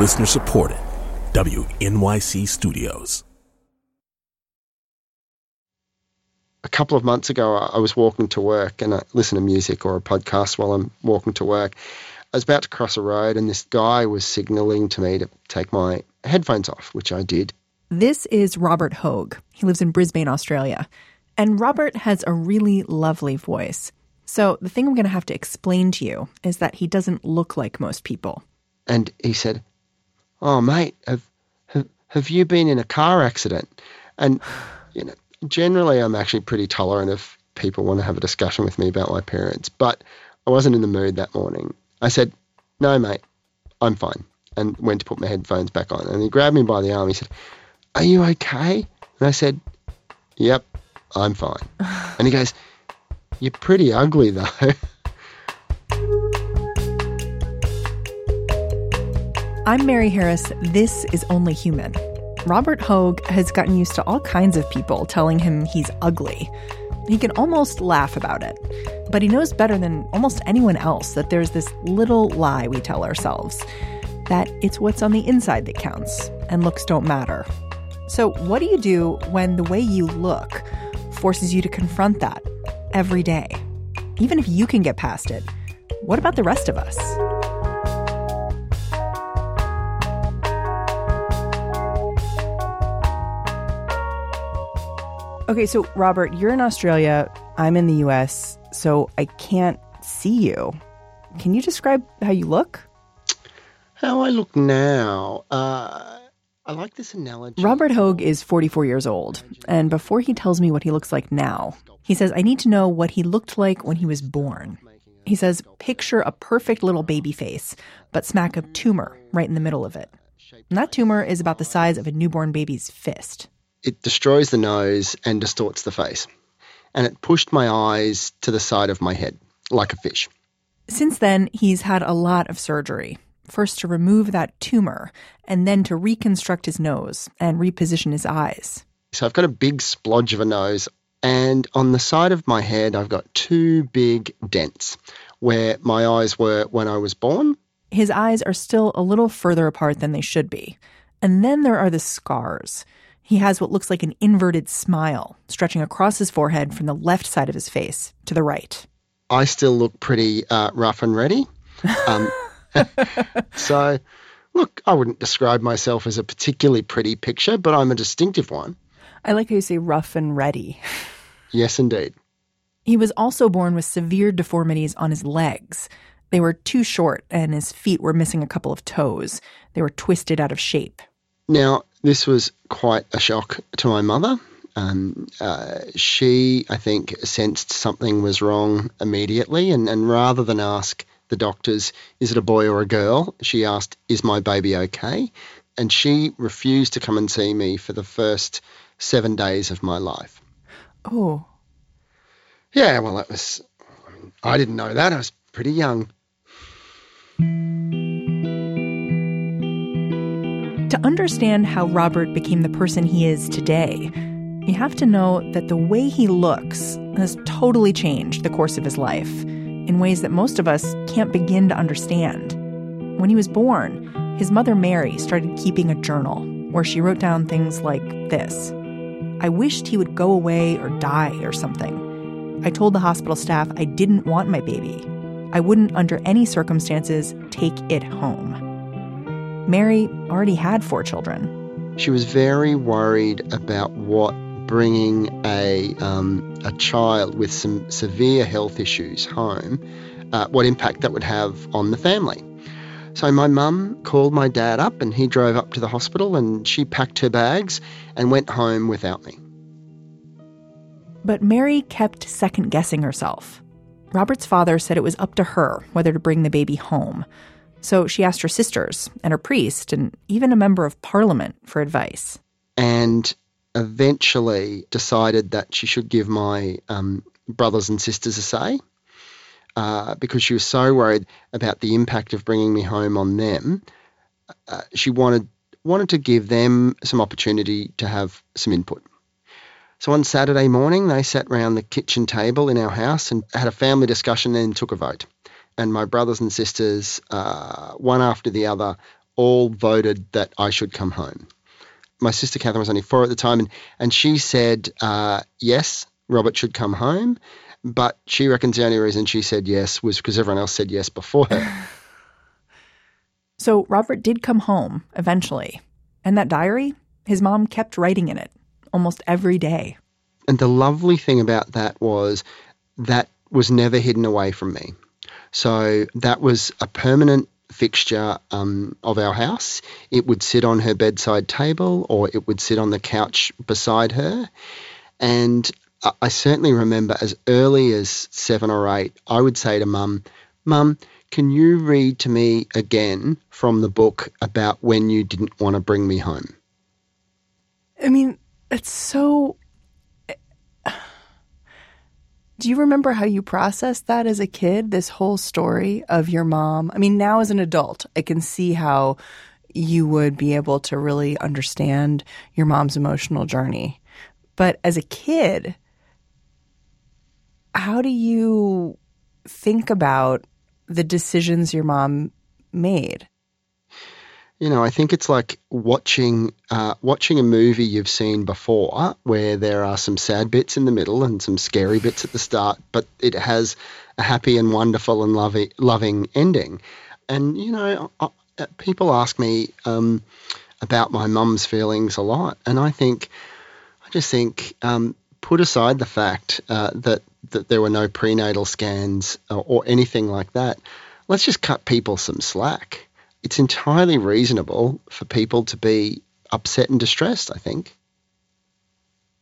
Listener supported. WNYC Studios. A couple of months ago, I was walking to work and I listen to music or a podcast while I'm walking to work. I was about to cross a road and this guy was signaling to me to take my headphones off, which I did. This is Robert Hoge. He lives in Brisbane, Australia. And Robert has a really lovely voice. So the thing I'm going to have to explain to you is that he doesn't look like most people. And he said, "Oh, mate, have you been in a car accident?" And, you know, generally I'm actually pretty tolerant if people want to have a discussion with me about my parents. But I wasn't in the mood that morning. I said, "No, mate, I'm fine," and went to put my headphones back on. And he grabbed me by the arm. He said, "Are you okay?" And I said, "Yep, I'm fine." And he goes, "You're pretty ugly, though." I'm Mary Harris. This is Only Human. Robert Hoge has gotten used to all kinds of people telling him he's ugly. He can almost laugh about it. But he knows better than almost anyone else that there's this little lie we tell ourselves, that it's what's on the inside that counts and looks don't matter. So what do you do when the way you look forces you to confront that every day? Even if you can get past it, what about the rest of us? Okay, so Robert, you're in Australia. I'm in the U.S., so I can't see you. Can you describe how you look? How I look now? I like this analogy. Robert Hoge is 44 years old, and before he tells me what he looks like now, he says, I need to know what he looked like when he was born. He says, picture a perfect little baby face, but smack a tumor right in the middle of it. And that tumor is about the size of a newborn baby's fist. It destroys the nose and distorts the face. And it pushed my eyes to the side of my head, like a fish. Since then, he's had a lot of surgery, first to remove that tumor and then to reconstruct his nose and reposition his eyes. So I've got a big splodge of a nose, and on the side of my head, I've got two big dents where my eyes were when I was born. His eyes are still a little further apart than they should be. And then there are the scars. He has what looks like an inverted smile stretching across his forehead from the left side of his face to the right. I still look pretty rough and ready. So, look, I wouldn't describe myself as a particularly pretty picture, but I'm a distinctive one. I like how you say rough and ready. Yes, indeed. He was also born with severe deformities on his legs. They were too short and his feet were missing a couple of toes. They were twisted out of shape. Now, this was quite a shock to my mother. She, I think, sensed something was wrong immediately. And rather than ask the doctors, is it a boy or a girl, she asked, is my baby okay? And she refused to come and see me for the first 7 days of my life. Oh. Yeah, well, I didn't know that. I was pretty young. To understand how Robert became the person he is today, you have to know that the way he looks has totally changed the course of his life in ways that most of us can't begin to understand. When he was born, his mother, Mary, started keeping a journal where she wrote down things like this. I wished he would go away or die or something. I told the hospital staff I didn't want my baby. I wouldn't under any circumstances take it home. Mary already had 4 children. She was very worried about what bringing a child with some severe health issues home, what impact that would have on the family. So my mum called my dad up and he drove up to the hospital and she packed her bags and went home without me. But Mary kept second-guessing herself. Robert's father said it was up to her whether to bring the baby home. So she asked her sisters and her priest and even a member of parliament for advice. And eventually decided that she should give my brothers and sisters a say because she was so worried about the impact of bringing me home on them. She wanted to give them some opportunity to have some input. So on Saturday morning, they sat round the kitchen table in our house and had a family discussion and took a vote. And my brothers and sisters, one after the other, all voted that I should come home. My sister Catherine was only 4 at the time, and she said, yes, Robert should come home. But she reckons the only reason she said yes was because everyone else said yes before her. So Robert did come home eventually. And that diary, his mom kept writing in it almost every day. And the lovely thing about that was never hidden away from me. So that was a permanent fixture of our house. It would sit on her bedside table, or it would sit on the couch beside her. And I certainly remember as early as 7 or 8, I would say to Mum, Mum, can you read to me again from the book about when you didn't want to bring me home? I mean, it's so... Do you remember how you processed that as a kid, this whole story of your mom? I mean, now as an adult, I can see how you would be able to really understand your mom's emotional journey. But as a kid, how do you think about the decisions your mom made? You know, I think it's like watching a movie you've seen before where there are some sad bits in the middle and some scary bits at the start, but it has a happy and wonderful and loving ending. And, you know, people ask me about my mum's feelings a lot, and I just think put aside the fact that there were no prenatal scans or anything like that. Let's just cut people some slack. It's entirely reasonable for people to be upset and distressed, I think.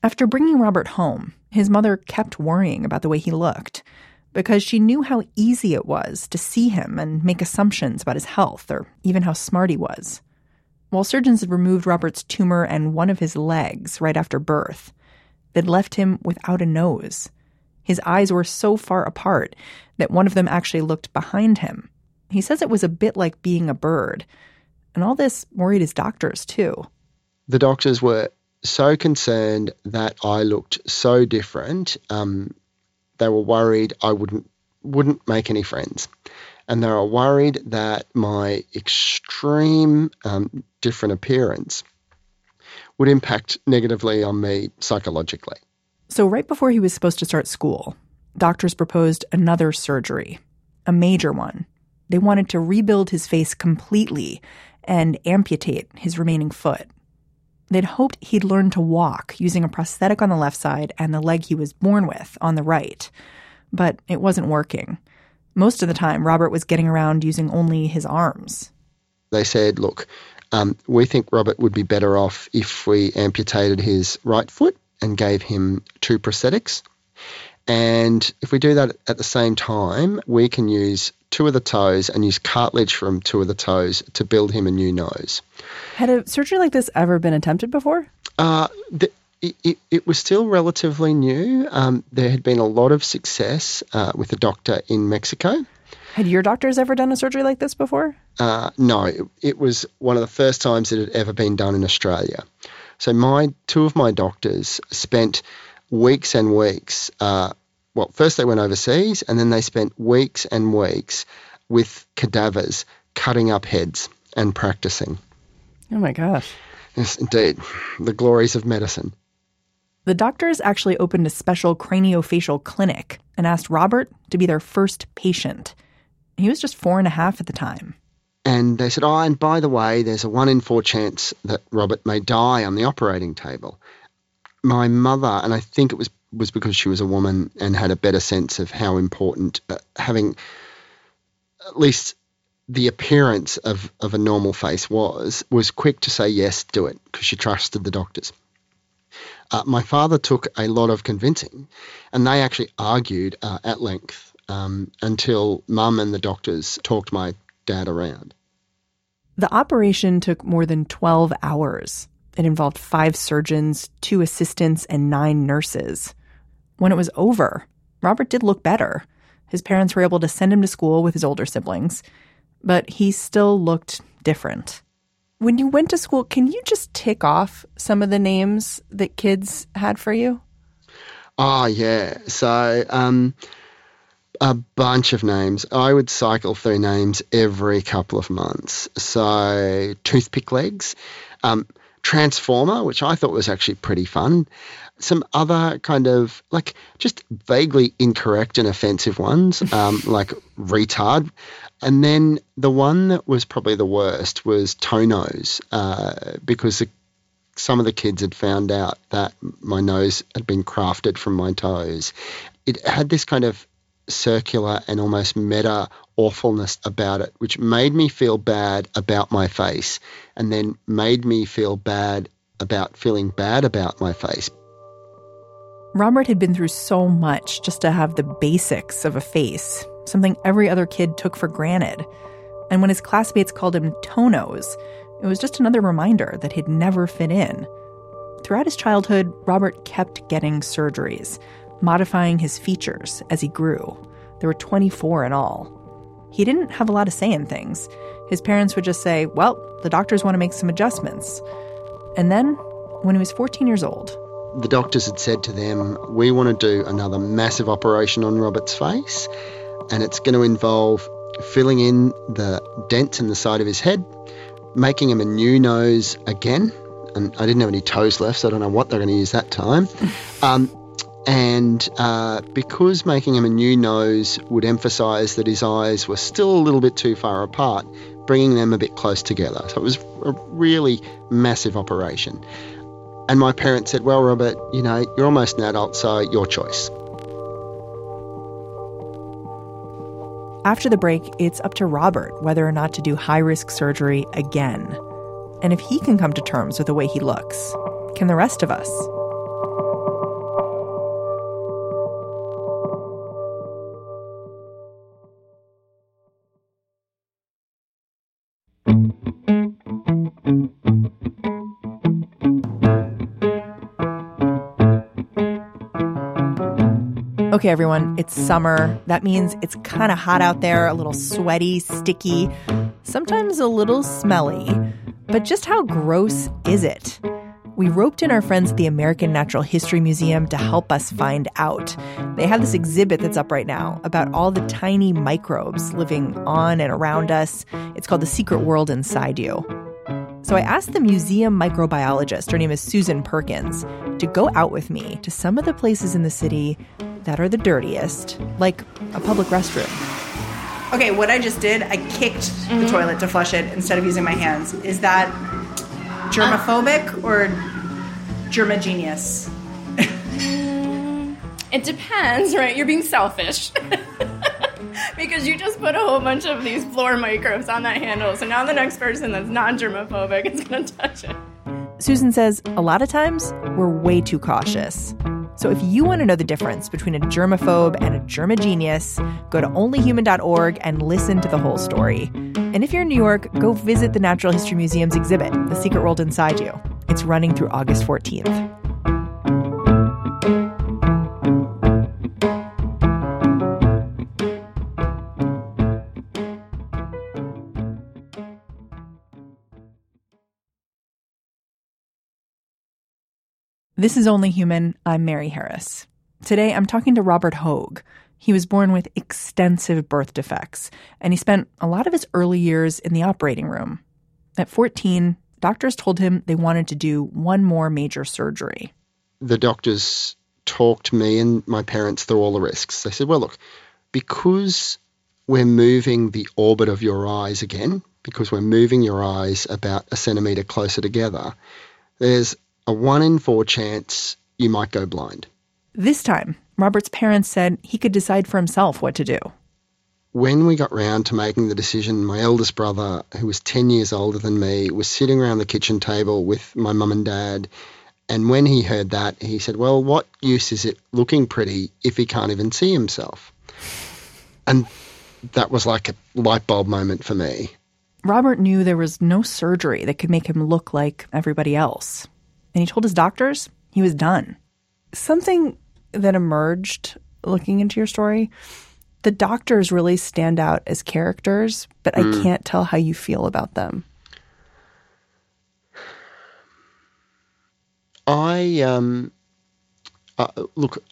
After bringing Robert home, his mother kept worrying about the way he looked because she knew how easy it was to see him and make assumptions about his health or even how smart he was. While surgeons had removed Robert's tumor and one of his legs right after birth, they'd left him without a nose. His eyes were so far apart that one of them actually looked behind him. He says it was a bit like being a bird. And all this worried his doctors, too. The doctors were so concerned that I looked so different. They were worried I wouldn't make any friends. And they were worried that my extreme different appearance would impact negatively on me psychologically. So right before he was supposed to start school, doctors proposed another surgery, a major one. They wanted to rebuild his face completely and amputate his remaining foot. They'd hoped he'd learn to walk using a prosthetic on the left side and the leg he was born with on the right. But it wasn't working. Most of the time, Robert was getting around using only his arms. They said, look, we think Robert would be better off if we amputated his right foot and gave him 2 prosthetics. And if we do that at the same time, we can use 2 of the toes and use cartilage from 2 of the toes to build him a new nose. Had a surgery like this ever been attempted before? It was still relatively new. There had been a lot of success with a doctor in Mexico. Had your doctors ever done a surgery like this before? No, it was one of the first times it had ever been done in Australia. So two of my doctors spent weeks and weeks. Well, first they went overseas, and then they spent weeks and weeks with cadavers cutting up heads and practicing. Oh, my gosh. Yes, indeed. The glories of medicine. The doctors actually opened a special craniofacial clinic and asked Robert to be their first patient. He was just 4.5 at the time. And they said, oh, and by the way, there's a 1 in 4 chance that Robert may die on the operating table. My mother, and I think it was because she was a woman and had a better sense of how important having at least the appearance of a normal face was quick to say, yes, do it, because she trusted the doctors. My father took a lot of convincing, and they actually argued at length until Mum and the doctors talked my dad around. The operation took more than 12 hours. It involved 5 surgeons, 2 assistants, and 9 nurses. When it was over, Robert did look better. His parents were able to send him to school with his older siblings, but he still looked different. When you went to school, can you just tick off some of the names that kids had for you? Oh, yeah. So a bunch of names. I would cycle through names every couple of months. So Toothpick Legs, Transformer, which I thought was actually pretty fun. Some other kind of like just vaguely incorrect and offensive ones, like retard. And then the one that was probably the worst was Toe Nose, because some of the kids had found out that my nose had been crafted from my toes. It had this kind of circular and almost meta awfulness about it, which made me feel bad about my face and then made me feel bad about feeling bad about my face. Robert had been through so much just to have the basics of a face, something every other kid took for granted. And when his classmates called him Toe Nose, it was just another reminder that he'd never fit in. Throughout his childhood, Robert kept getting surgeries, modifying his features as he grew. There were 24 in all. He didn't have a lot of say in things. His parents would just say, well, the doctors want to make some adjustments. And then, when he was 14 years old, the doctors had said to them, we want to do another massive operation on Robert's face, and it's going to involve filling in the dents in the side of his head, making him a new nose again. And I didn't have any toes left, so I don't know what they're going to use that time. And because making him a new nose would emphasise that his eyes were still a little bit too far apart, bringing them a bit close together. So it was a really massive operation. And my parents said, well, Robert, you know, you're almost an adult, so your choice. After the break, it's up to Robert whether or not to do high-risk surgery again. And if he can come to terms with the way he looks, can the rest of us? Okay, everyone, it's summer. That means it's kind of hot out there, a little sweaty, sticky, sometimes a little smelly. But just how gross is it? We roped in our friends at the American Natural History Museum to help us find out. They have this exhibit that's up right now about all the tiny microbes living on and around us. It's called The Secret World Inside You. So I asked the museum microbiologist, her name is Susan Perkins, to go out with me to some of the places in the city that are the dirtiest, like a public restroom. Okay, what I just did, I kicked the toilet to flush it instead of using my hands. Is that germophobic or germagenius? It depends, right? You're being selfish. Because you just put a whole bunch of these floor microbes on that handle, so now the next person that's non-germophobic is going to touch it. Susan says a lot of times we're way too cautious. So if you want to know the difference between a germaphobe and a germagenius, go to onlyhuman.org and listen to the whole story. And if you're in New York, go visit the Natural History Museum's exhibit, The Secret World Inside You. It's running through August 14th. This is Only Human. I'm Mary Harris. Today, I'm talking to Robert Hoge. He was born with extensive birth defects, and he spent a lot of his early years in the operating room. At 14, doctors told him they wanted to do one more major surgery. The doctors talked me and my parents through all the risks. They said, well, look, because we're moving the orbit of your eyes again, because we're moving your eyes about a centimetre closer together, there's a 1 in 4 chance you might go blind. This time, Robert's parents said he could decide for himself what to do. When we got round to making the decision, my eldest brother, who was 10 years older than me, was sitting around the kitchen table with my mum and dad. And when he heard that, he said, well, what use is it looking pretty if he can't even see himself? And that was like a light bulb moment for me. Robert knew there was no surgery that could make him look like everybody else. And he told his doctors he was done. Something that emerged looking into your story, the doctors really stand out as characters, but I can't tell how you feel about them. I look,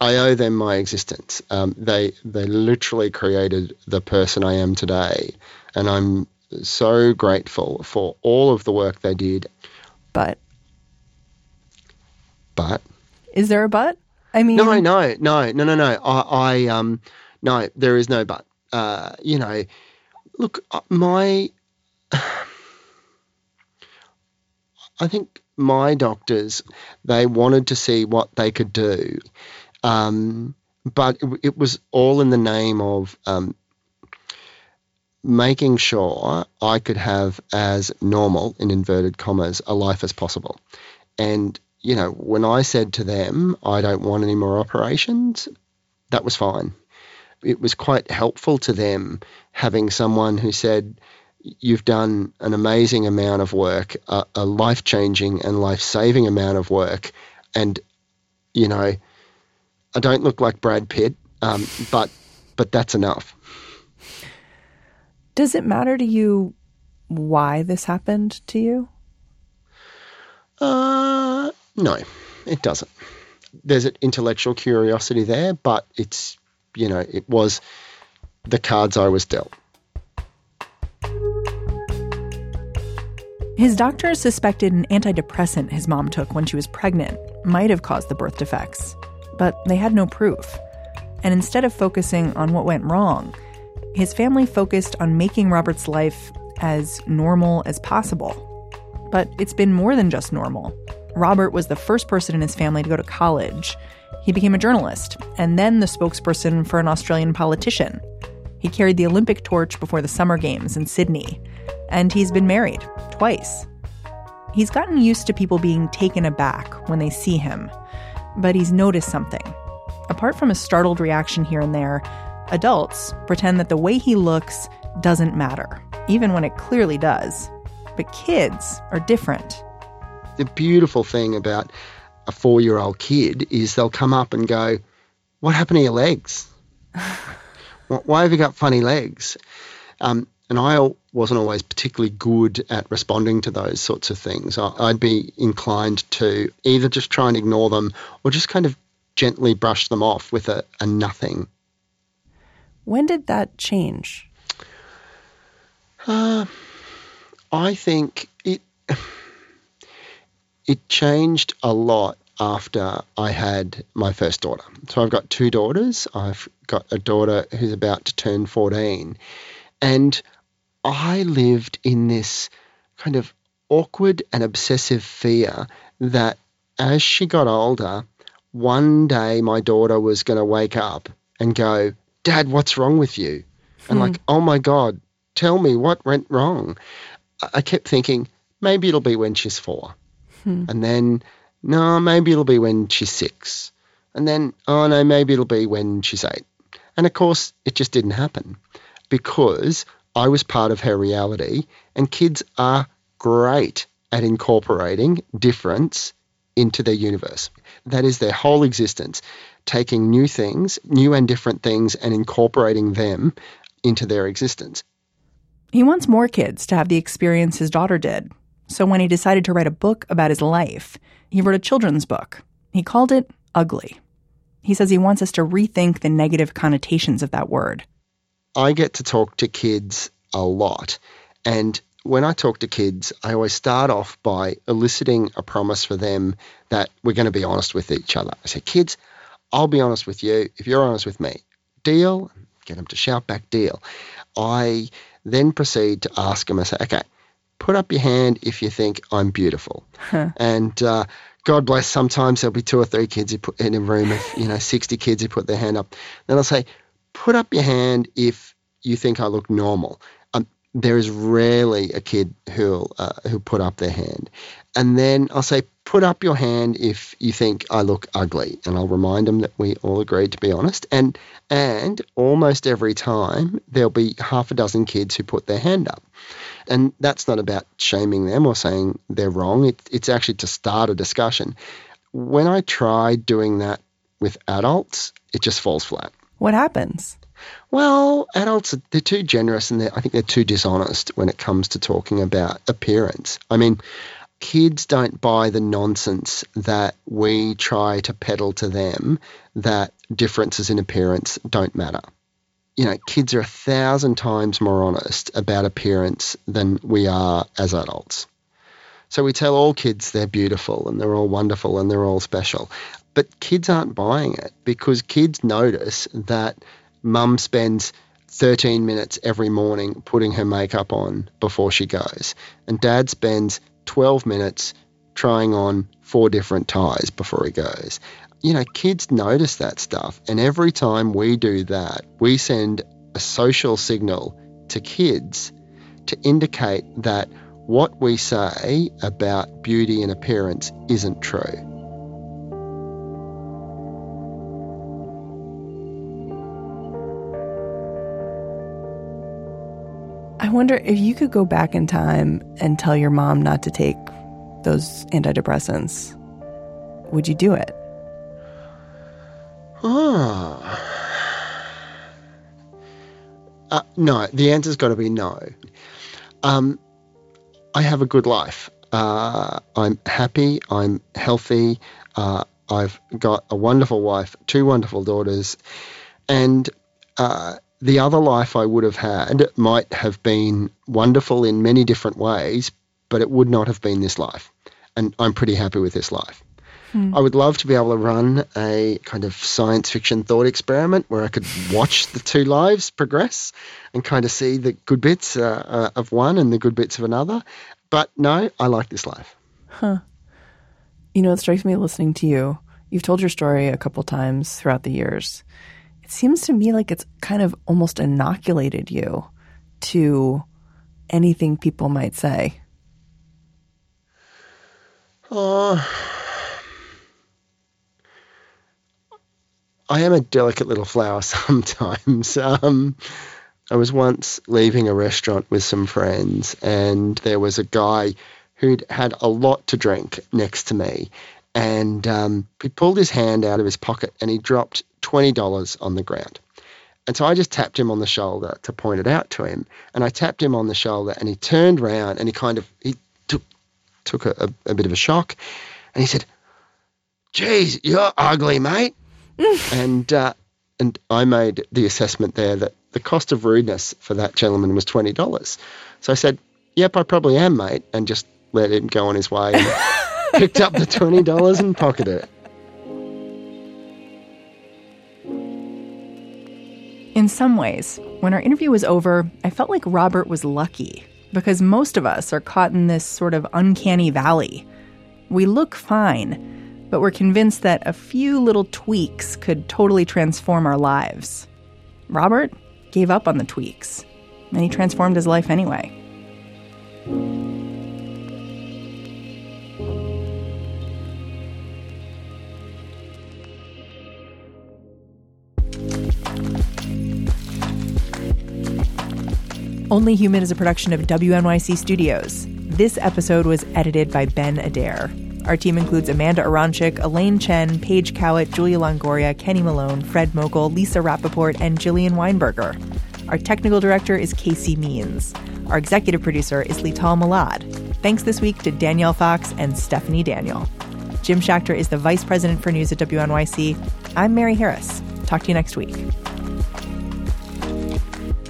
I owe them my existence. They literally created the person I am today, and I'm so grateful for all of the work they did. But is there a but? I mean, no. I there is no but. Look, I think my doctors, they wanted to see what they could do, but it was all in the name of making sure I could have as normal, in inverted commas, a life as possible. And, you know, when I said to them, I don't want any more operations, that was fine. It was quite helpful to them having someone who said, you've done an amazing amount of work, a life-changing and life-saving amount of work. And, you know, I don't look like Brad Pitt, but that's enough. Does it matter to you why this happened to you? No, it doesn't. There's an intellectual curiosity there, but it's, you know, it was the cards I was dealt. His doctors suspected an antidepressant his mom took when she was pregnant might have caused the birth defects, but they had no proof. And instead of focusing on what went wrong, his family focused on making Robert's life as normal as possible. But it's been more than just normal. Robert was the first person in his family to go to college. He became a journalist and then the spokesperson for an Australian politician. He carried the Olympic torch before the Summer Games in Sydney, and he's been married twice. He's gotten used to people being taken aback when they see him, but he's noticed something. Apart from a startled reaction here and there, adults pretend that the way he looks doesn't matter, even when it clearly does. But kids are different. The beautiful thing about a 4-year-old kid is they'll come up and go, what happened to your legs? Why have you got funny legs? And I wasn't always particularly good at responding to those sorts of things. I'd be inclined to either just try and ignore them or just kind of gently brush them off with a nothing. When did that change? I think it changed a lot after I had my first daughter. So I've got 2 daughters. I've got a daughter who's about to turn 14. And I lived in this kind of awkward and obsessive fear that as she got older, one day my daughter was going to wake up and go, Dad, what's wrong with you? And like, oh my God, tell me what went wrong. I kept thinking, maybe it'll be when she's 4. And then, no, maybe it'll be when she's 6. And then, oh no, maybe it'll be when she's 8. And of course, it just didn't happen because I was part of her reality, and kids are great at incorporating difference into their universe. That is their whole existence, taking new things, new and different things, and incorporating them into their existence. He wants more kids to have the experience his daughter did. So when he decided to write a book about his life, he wrote a children's book. He called it Ugly. He says he wants us to rethink the negative connotations of that word. I get to talk to kids a lot. And when I talk to kids, I always start off by eliciting a promise for them that we're going to be honest with each other. I say, kids, I'll be honest with you if you're honest with me. Deal? Get them to shout back, deal. I then proceed to ask them, I say, okay, put up your hand if you think I'm beautiful. Huh. And God bless, sometimes there'll be 2 or 3 kids who put in a room of, 60 kids who put their hand up. Then I'll say, put up your hand if you think I look normal. There is rarely a kid who put up their hand. And then I'll say, put up your hand if you think I look ugly. And I'll remind them that we all agreed to be honest. And almost every time there'll be 6 kids who put their hand up. And that's not about shaming them or saying they're wrong. It's actually to start a discussion. When I try doing that with adults, it just falls flat. What happens? Well, adults, they're too generous and I think they're too dishonest when it comes to talking about appearance. I mean, kids don't buy the nonsense that we try to peddle to them, that differences in appearance don't matter. You know, kids are 1,000 times more honest about appearance than we are as adults. So we tell all kids they're beautiful and they're all wonderful and they're all special. But kids aren't buying it because kids notice that mum spends 13 minutes every morning putting her makeup on before she goes, and dad spends 12 minutes trying on 4 different ties before he goes. You know, kids notice that stuff, and every time we do that, we send a social signal to kids to indicate that what we say about beauty and appearance isn't true. I wonder if you could go back in time and tell your mom not to take those antidepressants, would you do it? No, the answer's got to be no. I have a good life. I'm happy. I'm healthy. I've got a wonderful wife, 2 wonderful daughters. And the other life I would have had might have been wonderful in many different ways, but it would not have been this life. And I'm pretty happy with this life. I would love to be able to run a kind of science fiction thought experiment where I could watch the 2 lives progress and kind of see the good bits of one and the good bits of another. But no, I like this life. Huh. You know, it strikes me listening to you. You've told your story a couple times throughout the years. It seems to me like it's kind of almost inoculated you to anything people might say. I am a delicate little flower sometimes. I was once leaving a restaurant with some friends, and there was a guy who'd had a lot to drink next to me, and he pulled his hand out of his pocket and he dropped $20 on the ground. And so I just tapped him on the shoulder to point it out to him, and I tapped him on the shoulder and he turned round and he took a bit of a shock, and he said, "Geez, you're ugly, mate." And I made the assessment there that the cost of rudeness for that gentleman was $20. So I said, "Yep, I probably am, mate," and just let him go on his way and picked up the $20 and pocketed it. In some ways, when our interview was over, I felt like Robert was lucky because most of us are caught in this sort of uncanny valley. We look fine, but we're convinced that a few little tweaks could totally transform our lives. Robert gave up on the tweaks, and he transformed his life anyway. Only Human is a production of WNYC Studios. This episode was edited by Ben Adair. Our team includes Amanda Aronchik, Elaine Chen, Paige Cowett, Julia Longoria, Kenny Malone, Fred Mokel, Lisa Rappaport, and Jillian Weinberger. Our technical director is Casey Means. Our executive producer is Lital Malad. Thanks this week to Danielle Fox and Stephanie Daniel. Jim Schachter is the vice president for news at WNYC. I'm Mary Harris. Talk to you next week.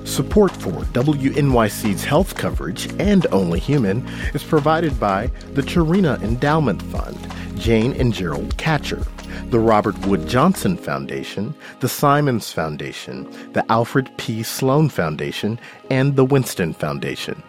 Support for WNYC's health coverage and Only Human is provided by the Chirina Endowment Fund, Jane and Gerald Catcher, the Robert Wood Johnson Foundation, the Simons Foundation, the Alfred P. Sloan Foundation, and the Winston Foundation.